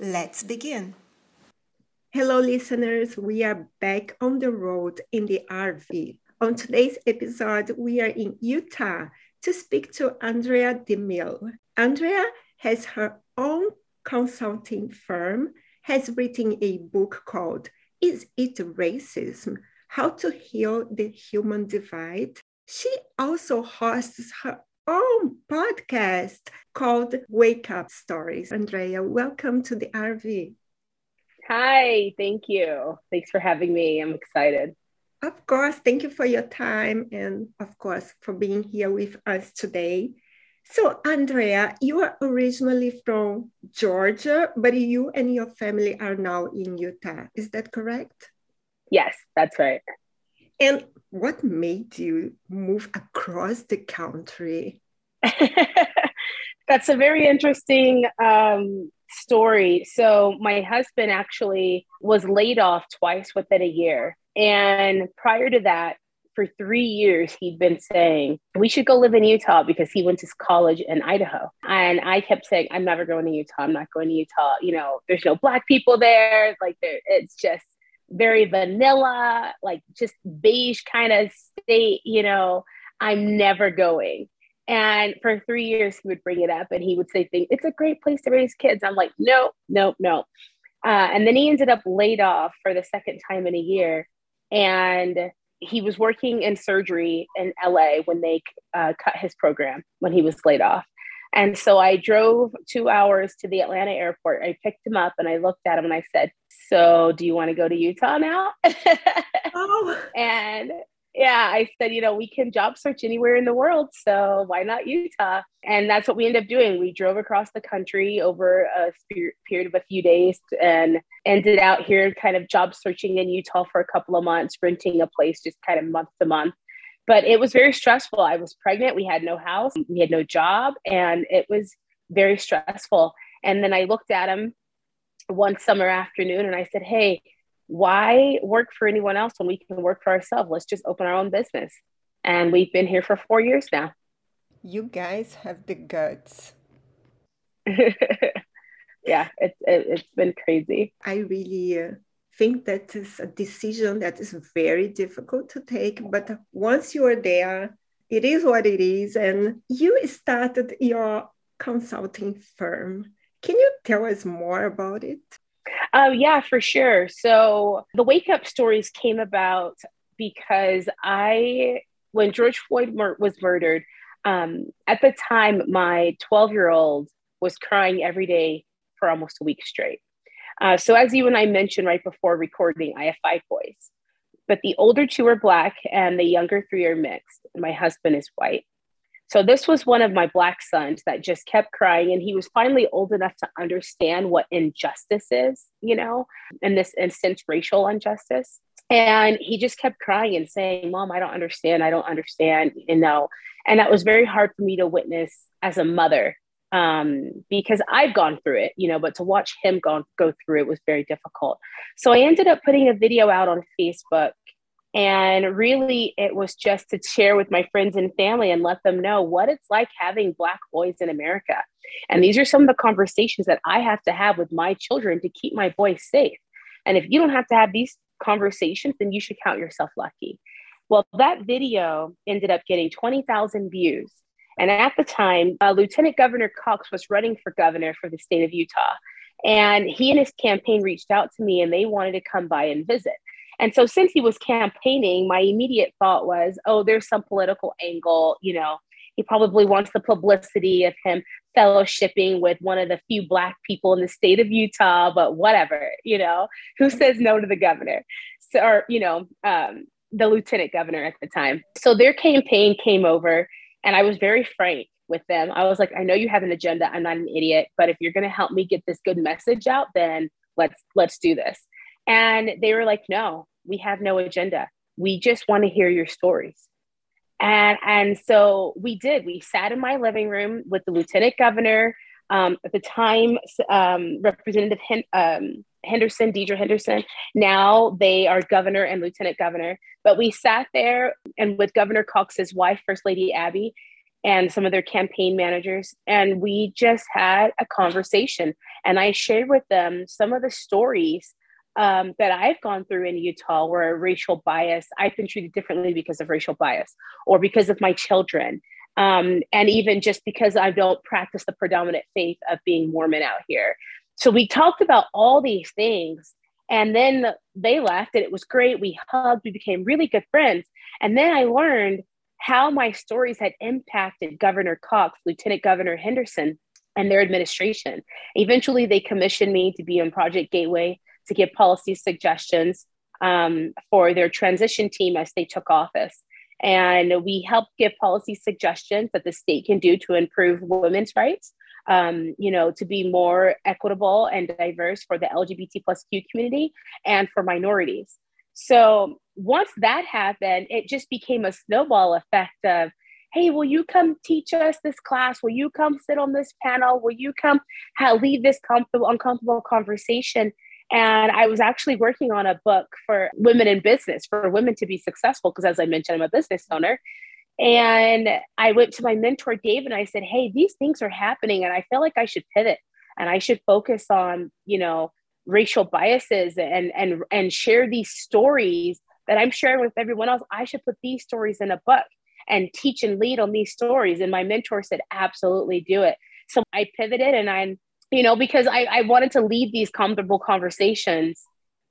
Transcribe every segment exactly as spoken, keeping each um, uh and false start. Let's begin. Hello, listeners. We are back on the road in the R V. On today's episode, we are in Utah to speak to Aundrea Demille. Aundrea has her own consulting firm, has written a book called Is It Racism? How to Heal the Human Divide. She also hosts her own podcast called Wake Up Stories. Aundrea, welcome to the R V. Hi, thank you. Thanks for having me. I'm excited. Of course, thank you for your time and of course for being here with us today. So, Aundrea, you are originally from Georgia, but you and your family are now in Utah. Is that correct? Yes, that's right. And what made you move across the country? That's a very interesting um, story. So my husband actually was laid off twice within a year. And prior to that, for three years, he'd been saying, we should go live in Utah because he went to college in Idaho. And I kept saying, I'm never going to Utah. I'm not going to Utah. You know, there's no Black people there. Like there, it's just very vanilla, like just beige kind of state, you know, I'm never going. And for three years, he would bring it up and he would say things, it's a great place to raise kids. I'm like, no, no, no. Uh, and then he ended up laid off for the second time in a year. And he was working in surgery in L A when they uh, cut his program when he was laid off. And so I drove two hours to the Atlanta airport. I picked him up and I looked at him and I said, so do you want to go to Utah now? Oh. And yeah, I said, you know, we can job search anywhere in the world. So why not Utah? And that's what we ended up doing. We drove across the country over a period of a few days and ended out here kind of job searching in Utah for a couple of months, renting a place just kind of month to month. But it was very stressful. I was pregnant. We had no house. We had no job. And it was very stressful. And then I looked at him one summer afternoon and I said, hey, why work for anyone else when we can work for ourselves? Let's just open our own business. And we've been here for four years now. You guys have the guts. Yeah, it, it, it's been crazy. I really... Uh... think that is a decision that is very difficult to take. But once you are there, it is what it is. And you started your consulting firm. Can you tell us more about it? Oh, yeah, for sure. So the Wake Up Stories came about because I, when George Floyd mur- was murdered, um, at the time, my twelve-year-old was crying every day for almost a week straight. Uh, so as you and I mentioned right before recording, I have five boys, but the older two are Black and the younger three are mixed. My husband is white. So this was one of my Black sons that just kept crying. And he was finally old enough to understand what injustice is, you know, in this instance, racial injustice. And he just kept crying and saying, Mom, I don't understand. I don't understand. You know, and that was very hard for me to witness as a mother. Um, because I've gone through it, you know, but to watch him go, go through it was very difficult. So I ended up putting a video out on Facebook, and really it was just to share with my friends and family and let them know what it's like having Black boys in America. And these are some of the conversations that I have to have with my children to keep my boys safe. And if you don't have to have these conversations, then you should count yourself lucky. Well, that video ended up getting twenty thousand views. And at the time, uh, Lieutenant Governor Cox was running for governor for the state of Utah. And he and his campaign reached out to me and they wanted to come by and visit. And so since he was campaigning, my immediate thought was, oh, there's some political angle. You know, he probably wants the publicity of him fellowshipping with one of the few Black people in the state of Utah, but whatever, you know, who says no to the governor? So, or, you know, um, the lieutenant governor at the time. So their campaign came over. And I was very frank with them. I was like, I know you have an agenda. I'm not an idiot, but if you're going to help me get this good message out, then let's, let's do this. And they were like, no, we have no agenda. We just want to hear your stories. And, and so we did, we sat in my living room with the Lieutenant Governor, um, at the time, um, Representative Hen- um, Henderson, Deirdre Henderson. Now they are governor and lieutenant governor, but we sat there and with Governor Cox's wife, First Lady Abby, and some of their campaign managers. And we just had a conversation, and I shared with them some of the stories um, that I've gone through in Utah where racial bias, I've been treated differently because of racial bias or because of my children. Um, and even just because I don't practice the predominant faith of being Mormon out here. So we talked about all these things, and then they left and it was great. We hugged, we became really good friends. And then I learned how my stories had impacted Governor Cox, Lieutenant Governor Henderson, and their administration. Eventually, they commissioned me to be on Project Gateway to give policy suggestions um, for their transition team as they took office. And we helped give policy suggestions that the state can do to improve women's rights, um, you know, to be more equitable and diverse for the L G B T plus Q community and for minorities. So once that happened, it just became a snowball effect of, hey, will you come teach us this class? Will you come sit on this panel? Will you come lead this comfortable, uncomfortable conversation? And I was actually working on a book for women in business, for women to be successful, because as I mentioned, I'm a business owner. And I went to my mentor, Dave, and I said, hey, these things are happening, and I feel like I should pivot and I should focus on, you know, racial biases and, and, and share these stories that I'm sharing with everyone else. I should put these stories in a book and teach and lead on these stories. And my mentor said, absolutely do it. So I pivoted, and I'm, you know, because I, I wanted to lead these comfortable conversations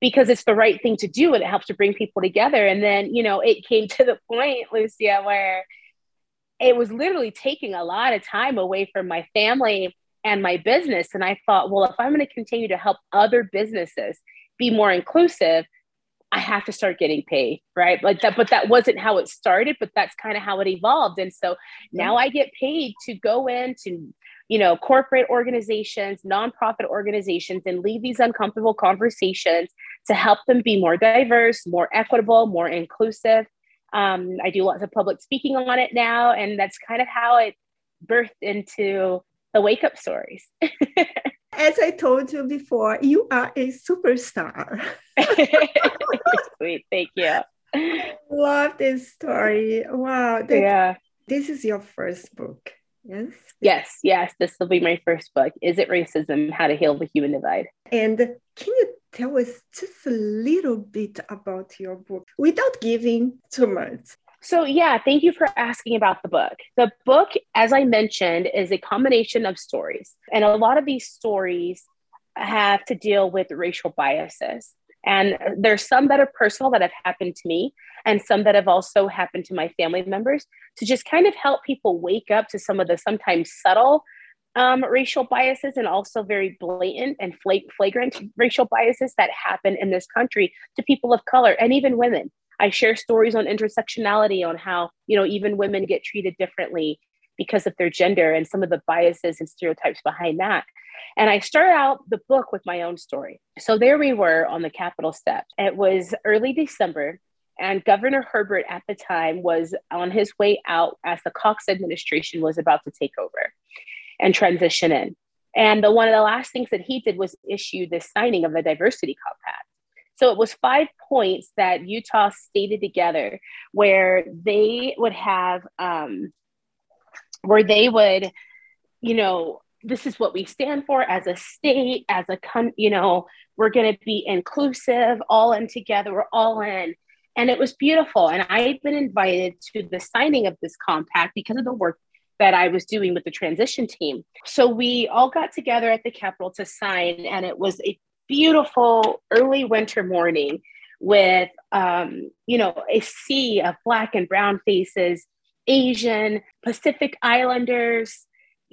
because it's the right thing to do and it helps to bring people together. And then, you know, it came to the point, Lucia, where it was literally taking a lot of time away from my family and my business. And I thought, well, if I'm going to continue to help other businesses be more inclusive, I have to start getting paid, right? Like that, but that wasn't how it started, but that's kind of how it evolved. And so now I get paid to go into, you know, corporate organizations, nonprofit organizations, and lead these uncomfortable conversations to help them be more diverse, more equitable, more inclusive. Um, I do lots of public speaking on it now, and that's kind of how it birthed into the Wake Up Stories. As I told you before, you are a superstar. Sweet, thank you. I love this story. Wow. This, yeah. This is your first book. Yes. Yes. Yes. This will be my first book. Is It Racism? How to Heal the Human Divide. And can you tell us just a little bit about your book without giving too much? So yeah, thank you for asking about the book. The book, as I mentioned, is a combination of stories. And a lot of these stories have to deal with racial biases. And there's some that are personal that have happened to me and some that have also happened to my family members, to just kind of help people wake up to some of the sometimes subtle um, racial biases and also very blatant and flagrant racial biases that happen in this country to people of color and even women. I share stories on intersectionality, on how, you know, even women get treated differently because of their gender and some of the biases and stereotypes behind that. And I start out the book with my own story. So there we were on the Capitol steps. It was early December, and Governor Herbert at the time was on his way out as the Cox administration was about to take over and transition in. And the, one of the last things that he did was issue the signing of the Diversity Compact. So it was five points that Utah stated together where they would have, um, where they would, you know, this is what we stand for as a state, as a, con- you know, we're going to be inclusive, all in together, we're all in. And it was beautiful. And I've been invited to the signing of this compact because of the work that I was doing with the transition team. So we all got together at the Capitol to sign, and it was a beautiful early winter morning with, um, you know, a sea of Black and brown faces, Asian, Pacific Islanders,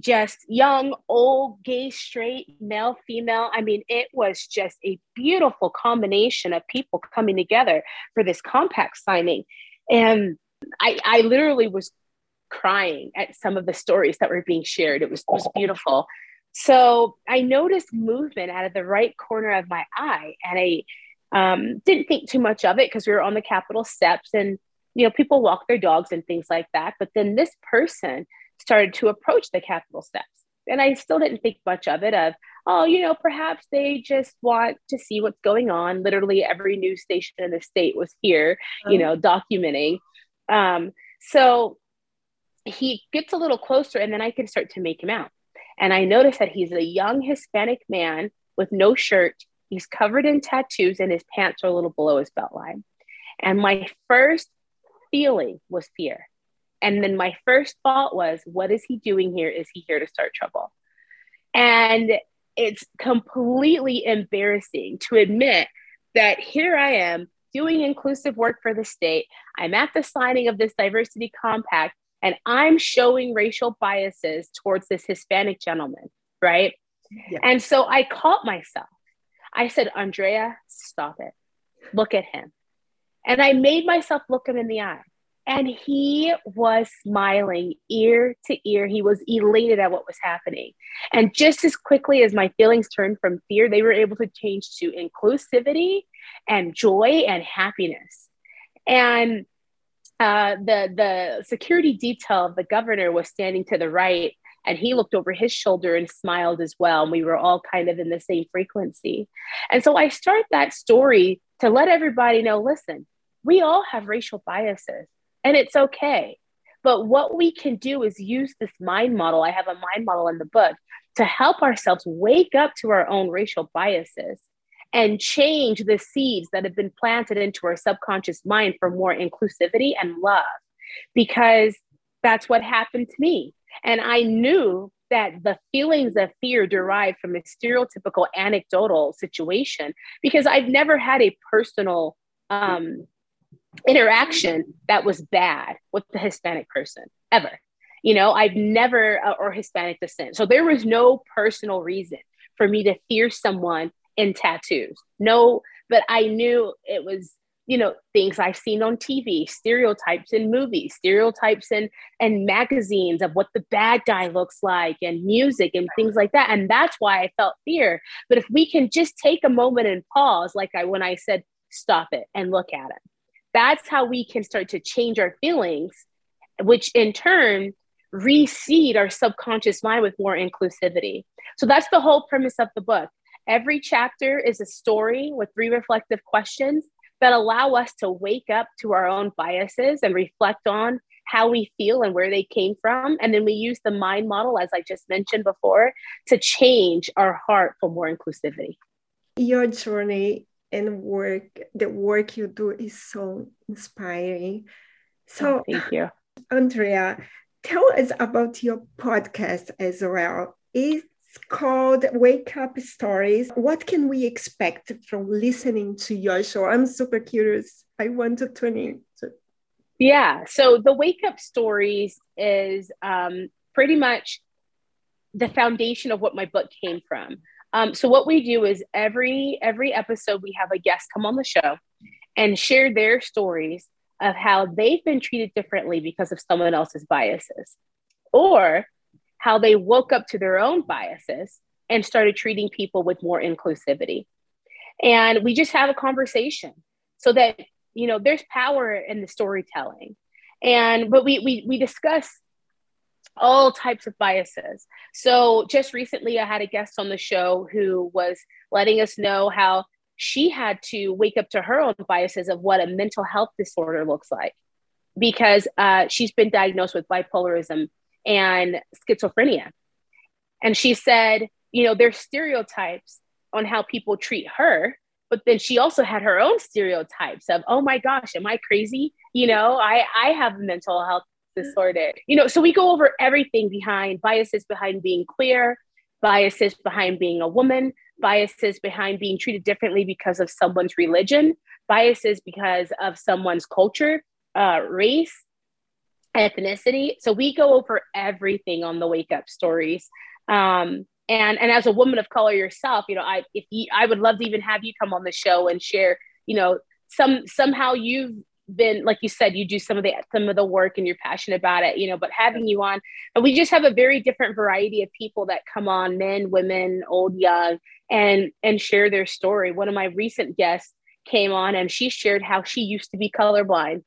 just young, old, gay, straight, male, female. I mean, it was just a beautiful combination of people coming together for this compact signing. And I, I literally was crying at some of the stories that were being shared. It was, it was beautiful. So I noticed movement out of the right corner of my eye, and I um, didn't think too much of it because we were on the Capitol steps, and, you know, people walk their dogs and things like that. But then this person started to approach the Capitol steps, and I still didn't think much of it of, oh, you know, perhaps they just want to see what's going on. Literally every news station in the state was here, you know, documenting. Um, so he gets a little closer, and then I can start to make him out. And I noticed that he's a young Hispanic man with no shirt. He's covered in tattoos, and his pants are a little below his belt line. And my first feeling was fear. And then my first thought was, what is he doing here? Is he here to start trouble? And it's completely embarrassing to admit that here I am doing inclusive work for the state. I'm at the signing of this diversity compact, and I'm showing racial biases towards this Hispanic gentleman, right? Yeah. And so I caught myself. I said, Aundrea, stop it. Look at him. And I made myself look him in the eye. And he was smiling ear to ear. He was elated at what was happening. And just as quickly as my feelings turned from fear, they were able to change to inclusivity and joy and happiness. And uh, the, the security detail of the governor was standing to the right, and he looked over his shoulder and smiled as well. And we were all kind of in the same frequency. And so I start that story to let everybody know, listen, we all have racial biases. And it's okay. But what we can do is use this mind model. I have a mind model in the book to help ourselves wake up to our own racial biases and change the seeds that have been planted into our subconscious mind for more inclusivity and love, because that's what happened to me. And I knew that the feelings of fear derived from a stereotypical anecdotal situation, because I've never had a personal um interaction that was bad with the Hispanic person ever. You know, I've never, uh, or Hispanic descent. So there was no personal reason for me to fear someone in tattoos. No, but I knew it was, you know, things I've seen on T V, stereotypes in movies, stereotypes in, in magazines of what the bad guy looks like, and music and things like that. And that's why I felt fear. But if we can just take a moment and pause, like I, when I said, stop it and look at it. That's how we can start to change our feelings, which in turn reseed our subconscious mind with more inclusivity. So that's the whole premise of the book. Every chapter is a story with three reflective questions that allow us to wake up to our own biases and reflect on how we feel and where they came from. And then we use the mind model, as I just mentioned before, to change our heart for more inclusivity. Your journey and work, the work you do is so inspiring. So oh, thank you. Aundrea, tell us about your podcast as well. It's called Wake Up Stories. What can we expect from listening to your show? I'm super curious. I want to tune in. Yeah, so the Wake Up Stories is um, pretty much the foundation of what my book came from. Um, so what we do is every every episode, we have a guest come on the show and share their stories of how they've been treated differently because of someone else's biases, or how they woke up to their own biases and started treating people with more inclusivity. And we just have a conversation so that, you know, there's power in the storytelling. And but we we we discuss all types of biases. So just recently I had a guest on the show who was letting us know how she had to wake up to her own biases of what a mental health disorder looks like, because uh, she's been diagnosed with bipolarism and schizophrenia. And she said, you know, there's stereotypes on how people treat her, but then she also had her own stereotypes of, oh my gosh, am I crazy? You know, I, I have mental health disorder. You know, so we go over everything behind biases, behind being queer, biases behind being a woman, biases behind being treated differently because of someone's religion, biases because of someone's culture, uh, race, ethnicity. So we go over everything on the Wake Up Stories. Um, and, and as a woman of color yourself, you know, I, if you, I would love to even have you come on the show and share, you know, some, somehow you've been, like you said, you do some of the some of the work and you're passionate about it, you know, but having you on, and we just have a very different variety of people that come on, men, women, old, young, and and share their story. One of my recent guests came on and she shared how she used to be colorblind,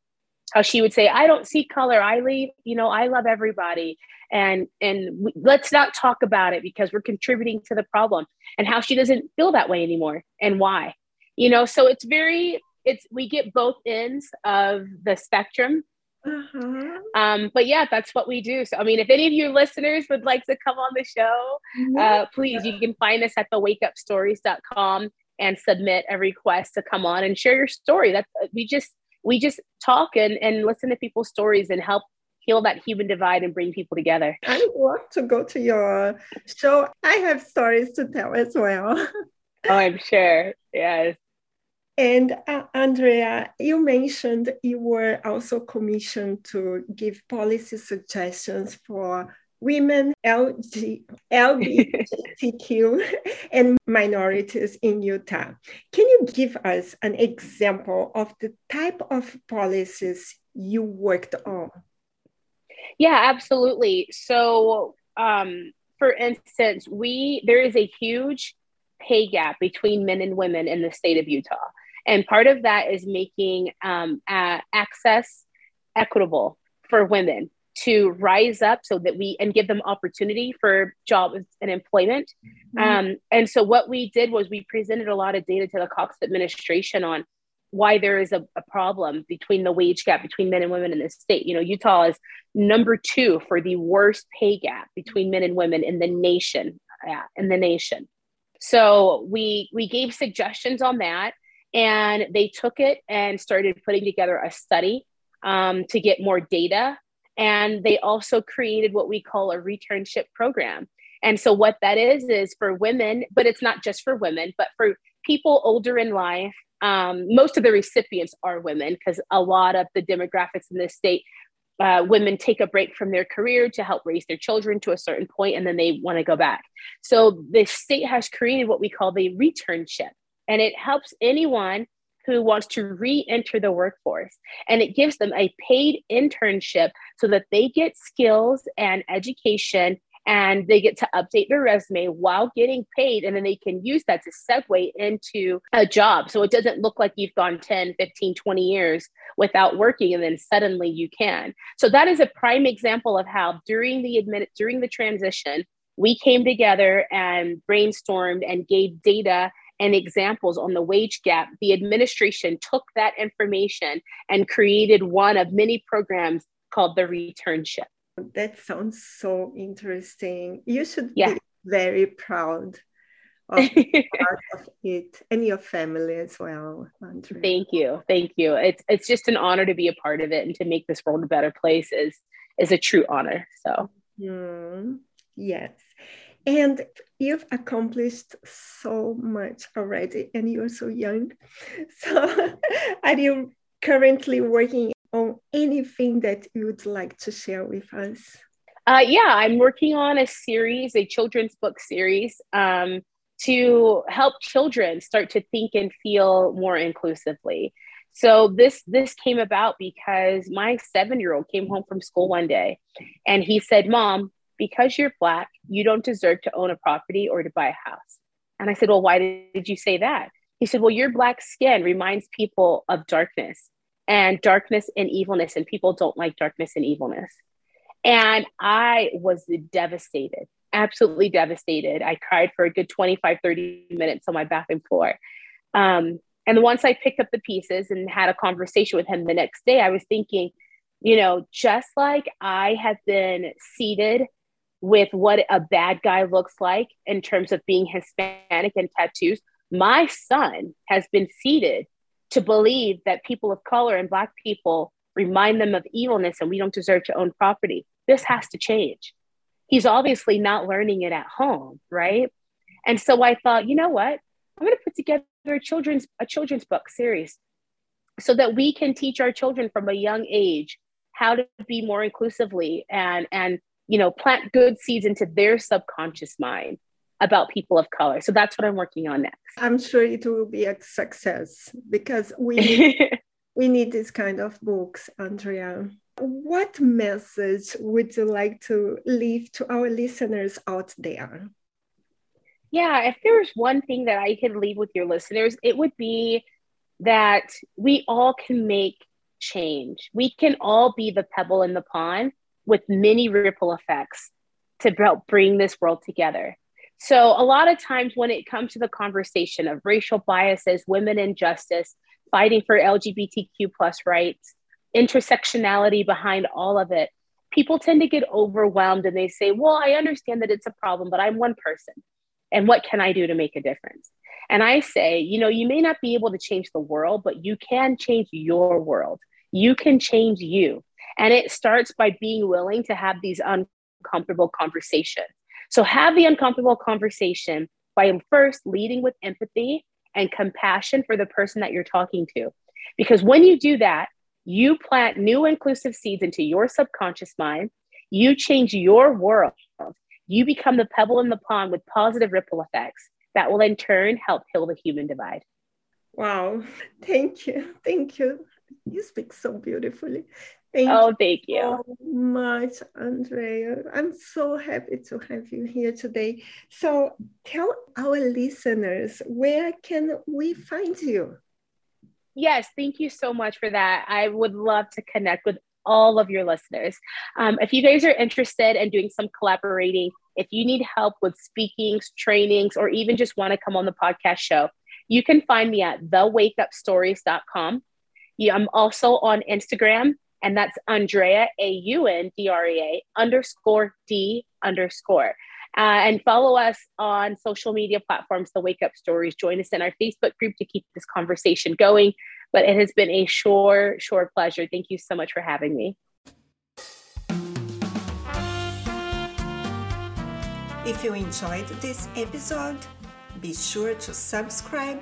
how she would say, I don't see color. I leave, you know, I love everybody. And, and we, let's not talk about it because we're contributing to the problem, and how she doesn't feel that way anymore and why, you know, so it's very, it's, we get both ends of the spectrum. Uh-huh. Um, but yeah, that's what we do. So, I mean, if any of your listeners would like to come on the show, yeah. uh, please, you can find us at the wake up stories dot com and submit a request to come on and share your story. That's, we just, we just talk and, and listen to people's stories and help heal that human divide and bring people together. I want to go to your show. I have stories to tell as well. Oh, I'm sure. Yes. And uh, Aundrea, you mentioned you were also commissioned to give policy suggestions for women, L G B T Q, and minorities in Utah. Can you give us an example of the type of policies you worked on? Yeah, absolutely. So, um, for instance, we there is a huge pay gap between men and women in the state of Utah. And part of that is making um, uh, access equitable for women to rise up so that we, and give them opportunity for jobs and employment. Mm-hmm. Um, and so what we did was we presented a lot of data to the Cox administration on why there is a, a problem between the wage gap between men and women in this state. You know, Utah is number two for the worst pay gap between men and women in the nation, uh, in the nation. So we, we gave suggestions on that, and they took it and started putting together a study um, to get more data. And they also created what we call a returnship program. And so what that is, is for women, but it's not just for women, but for people older in life. Um, most of the recipients are women, because a lot of the demographics in this state, uh, women take a break from their career to help raise their children to a certain point, and then they want to go back. So the state has created what we call the returnship, and it helps anyone who wants to re-enter the workforce. And it gives them a paid internship so that they get skills and education, and they get to update their resume while getting paid. And then they can use that to segue into a job. So it doesn't look like you've gone ten, fifteen, twenty years without working, and then suddenly you can. So that is a prime example of how during the admin, during the transition, we came together and brainstormed and gave data and examples on the wage gap. The administration took that information and created one of many programs called the returnship. That sounds so interesting. You should yeah. be very proud of, part of it, and your family as well, Aundrea. Thank you. Thank you. It's it's just an honor to be a part of it, and to make this world a better place is, is a true honor. So mm-hmm. Yes. And you've accomplished so much already, and you're so young. So are you currently working on anything that you would like to share with us? Uh, yeah, I'm working on a series, a children's book series, um, to help children start to think and feel more inclusively. So this this came about because my seven-year-old came home from school one day, and he said, Mom, because you're Black, you don't deserve to own a property or to buy a house. And I said, well, why did you say that? He said, well, your Black skin reminds people of darkness, and darkness and evilness, and people don't like darkness and evilness. And I was devastated, absolutely devastated. I cried for a good twenty-five, thirty minutes on my bathroom floor. Um, and once I picked up the pieces and had a conversation with him the next day, I was thinking, you know, just like I have been seated with what a bad guy looks like in terms of being Hispanic and tattoos, my son has been seeded to believe that people of color and Black people remind them of evilness, and we don't deserve to own property. This has to change. He's obviously not learning it at home, right? And so I thought, you know what? I'm going to put together a children's, a children's book series so that we can teach our children from a young age how to be more inclusively and, and, you know, plant good seeds into their subconscious mind about people of color. So that's what I'm working on next. I'm sure it will be a success, because we we need these kind of books, Aundrea. What message would you like to leave to our listeners out there? Yeah, if there was one thing that I could leave with your listeners, it would be that we all can make change. We can all be the pebble in the pond with many ripple effects to help bring this world together. So a lot of times when it comes to the conversation of racial biases, women injustice, fighting for L G B T Q plus rights, intersectionality behind all of it, people tend to get overwhelmed and they say, well, I understand that it's a problem, but I'm one person. And what can I do to make a difference? And I say, you know, you may not be able to change the world, but you can change your world. You can change you. And it starts by being willing to have these uncomfortable conversations. So have the uncomfortable conversation by first leading with empathy and compassion for the person that you're talking to. Because when you do that, you plant new inclusive seeds into your subconscious mind. You change your world. You become the pebble in the pond with positive ripple effects that will in turn help heal the human divide. Wow. Thank you. Thank you. You speak so beautifully. Thank oh, thank you so much, Aundrea. I'm so happy to have you here today. So tell our listeners, where can we find you? Yes, thank you so much for that. I would love to connect with all of your listeners. Um, if you guys are interested in doing some collaborating, if you need help with speakings, trainings, or even just want to come on the podcast show, you can find me at the wake up stories dot com. Yeah, I'm also on Instagram, and that's Aundrea, A U N D R E A, underscore D, underscore. Uh, and follow us on social media platforms, The Wake Up Stories. Join us in our Facebook group to keep this conversation going. But it has been a sure, sure pleasure. Thank you so much for having me. If you enjoyed this episode, be sure to subscribe